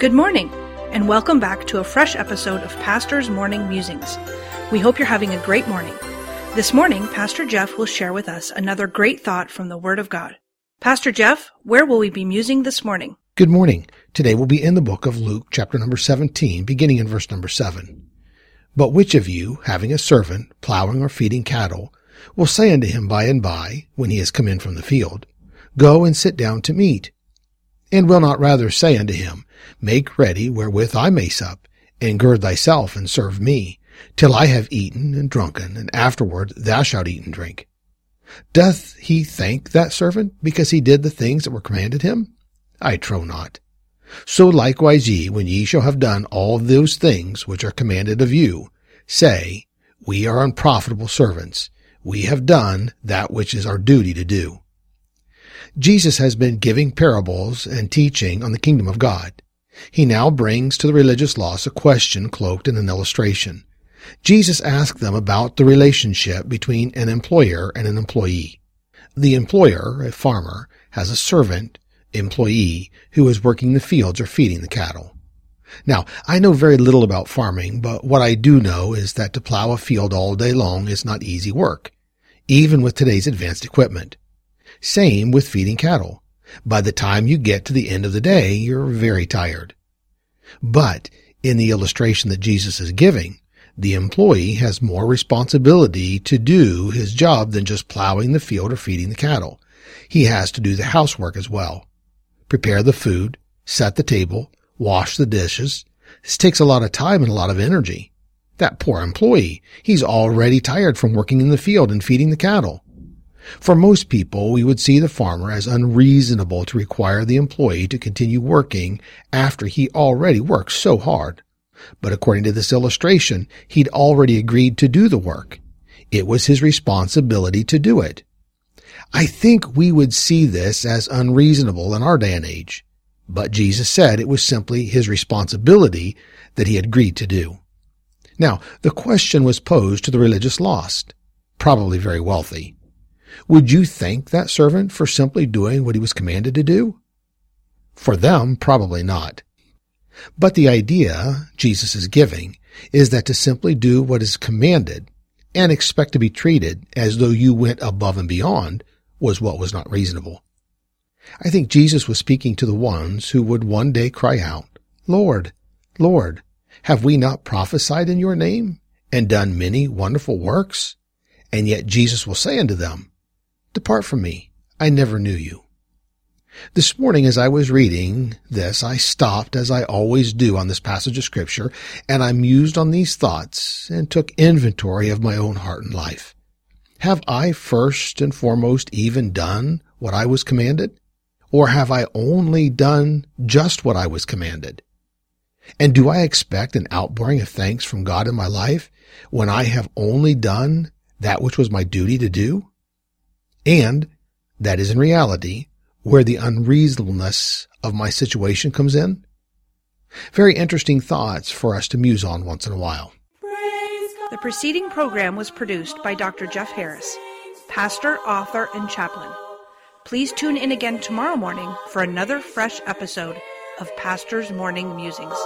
Good morning, and welcome back to a fresh episode of Pastor's Morning Musings. We hope you're having a great morning. This morning, Pastor Jeff will share with us another great thought from the Word of God. Pastor Jeff, where will we be musing this morning? Good morning. Today we'll be in the book of Luke, chapter number 17, beginning in verse number 7. But which of you, having a servant, plowing or feeding cattle, will say unto him by and by, when he has come in from the field, Go and sit down to meat? And will not rather say unto him, Make ready wherewith I may sup, and gird thyself and serve me, till I have eaten and drunken, and afterward thou shalt eat and drink. Doth he thank that servant, because he did the things that were commanded him? I trow not. So likewise ye, when ye shall have done all those things which are commanded of you, say, We are unprofitable servants, we have done that which is our duty to do. Jesus has been giving parables and teaching on the kingdom of God. He now brings to the religious lost a question cloaked in an illustration. Jesus asked them about the relationship between an employer and an employee. The employer, a farmer, has a servant, employee, who is working the fields or feeding the cattle. Now, I know very little about farming, but what I do know is that to plow a field all day long is not easy work, even with today's advanced equipment. Same with feeding cattle. By the time you get to the end of the day, you're very tired. But in the illustration that Jesus is giving, the employee has more responsibility to do his job than just plowing the field or feeding the cattle. He has to do the housework as well. Prepare the food, set the table, wash the dishes. This takes a lot of time and a lot of energy. That poor employee, he's already tired from working in the field and feeding the cattle. For most people, we would see the farmer as unreasonable to require the employee to continue working after he already works so hard. But according to this illustration, he'd already agreed to do the work. It was his responsibility to do it. I think we would see this as unreasonable in our day and age. But Jesus said it was simply his responsibility that he had agreed to do. Now, the question was posed to the religious lost, probably very wealthy. Would you thank that servant for simply doing what he was commanded to do? For them, probably not. But the idea Jesus is giving is that to simply do what is commanded and expect to be treated as though you went above and beyond was what was not reasonable. I think Jesus was speaking to the ones who would one day cry out, Lord, Lord, have we not prophesied in your name and done many wonderful works? And yet Jesus will say unto them, Depart from me, I never knew you. This morning as I was reading this, I stopped, as I always do on this passage of Scripture, and I mused on these thoughts and took inventory of my own heart and life. Have I first and foremost even done what I was commanded? Or have I only done just what I was commanded? And do I expect an outpouring of thanks from God in my life when I have only done that which was my duty to do? And that is in reality where the unreasonableness of my situation comes in. Very interesting thoughts for us to muse on once in a while. The preceding program was produced by Dr. Jeff Harris, pastor, author, and chaplain. Please tune in again tomorrow morning for another fresh episode of Pastor's Morning Musings.